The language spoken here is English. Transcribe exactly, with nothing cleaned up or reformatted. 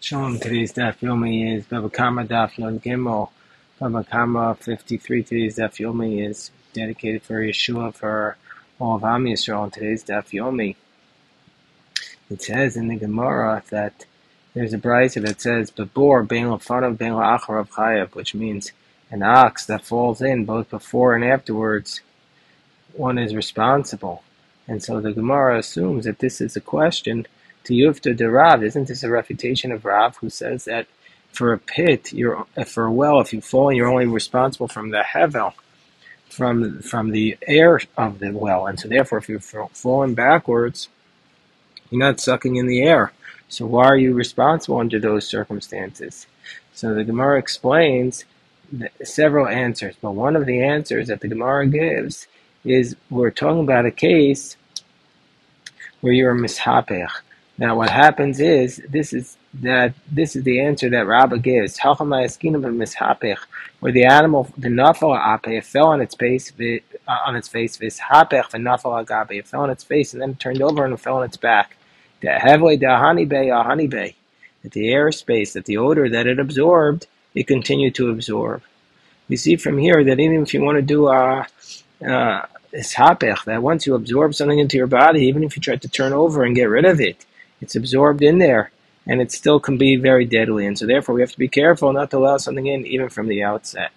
Shalom, today's Daf Yomi is Bava Kamma Daf Yomi. Bava Kamma fifty-three. Today's Daf Yomi is dedicated for Yeshua, for all of Am Yisrael. And today's Daf Yomi, it says in the Gemara that there's a brayta that says Babor bein l'fanav bein l'acharav chayav, which means an ox that falls in both before and afterwards, one is responsible. And so the Gemara assumes that this is a question to Yifta derav. Isn't this a refutation of Rav, who says that for a pit, you're for a well, if you fall, you're only responsible from the hevel, from from the air of the well, and so therefore, if you're falling backwards, you're not sucking in the air. So why are you responsible under those circumstances? So the Gemara explains several answers, but one of the answers that the Gemara gives is we're talking about a case where you're a mishapech. Now, what happens is this is that this is the answer that Rabbah gives. Where the animal, the nafal apeh, fell on its face, on its face, vishapech, the nafal agape, fell on its face and then turned over and fell on its back. The hevle dahani bay ahani bay, that the airspace, that the odor that it absorbed, it continued to absorb. We see from here that even if you want to do a uh, ishapech, that once you absorb something into your body, even if you try to turn over and get rid of it, it's absorbed in there, and it still can be very deadly. And so therefore, we have to be careful not to allow something in, even from the outset.